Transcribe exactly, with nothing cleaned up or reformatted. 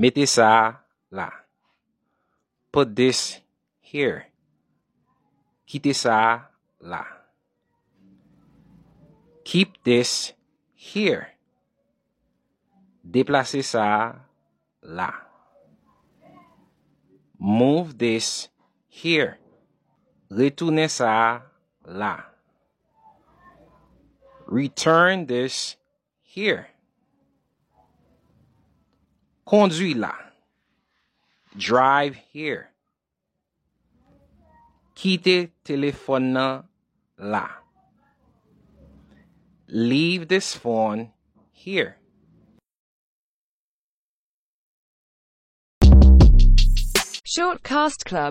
Mettez ça là. Put this here. Quittez ça là. Keep this here. Déplacez ça là. Move this here. Retournez ça là. Return this here. Conduis là. Drive here. Quittez téléphone là. Leave this phone here. Shortcast Club.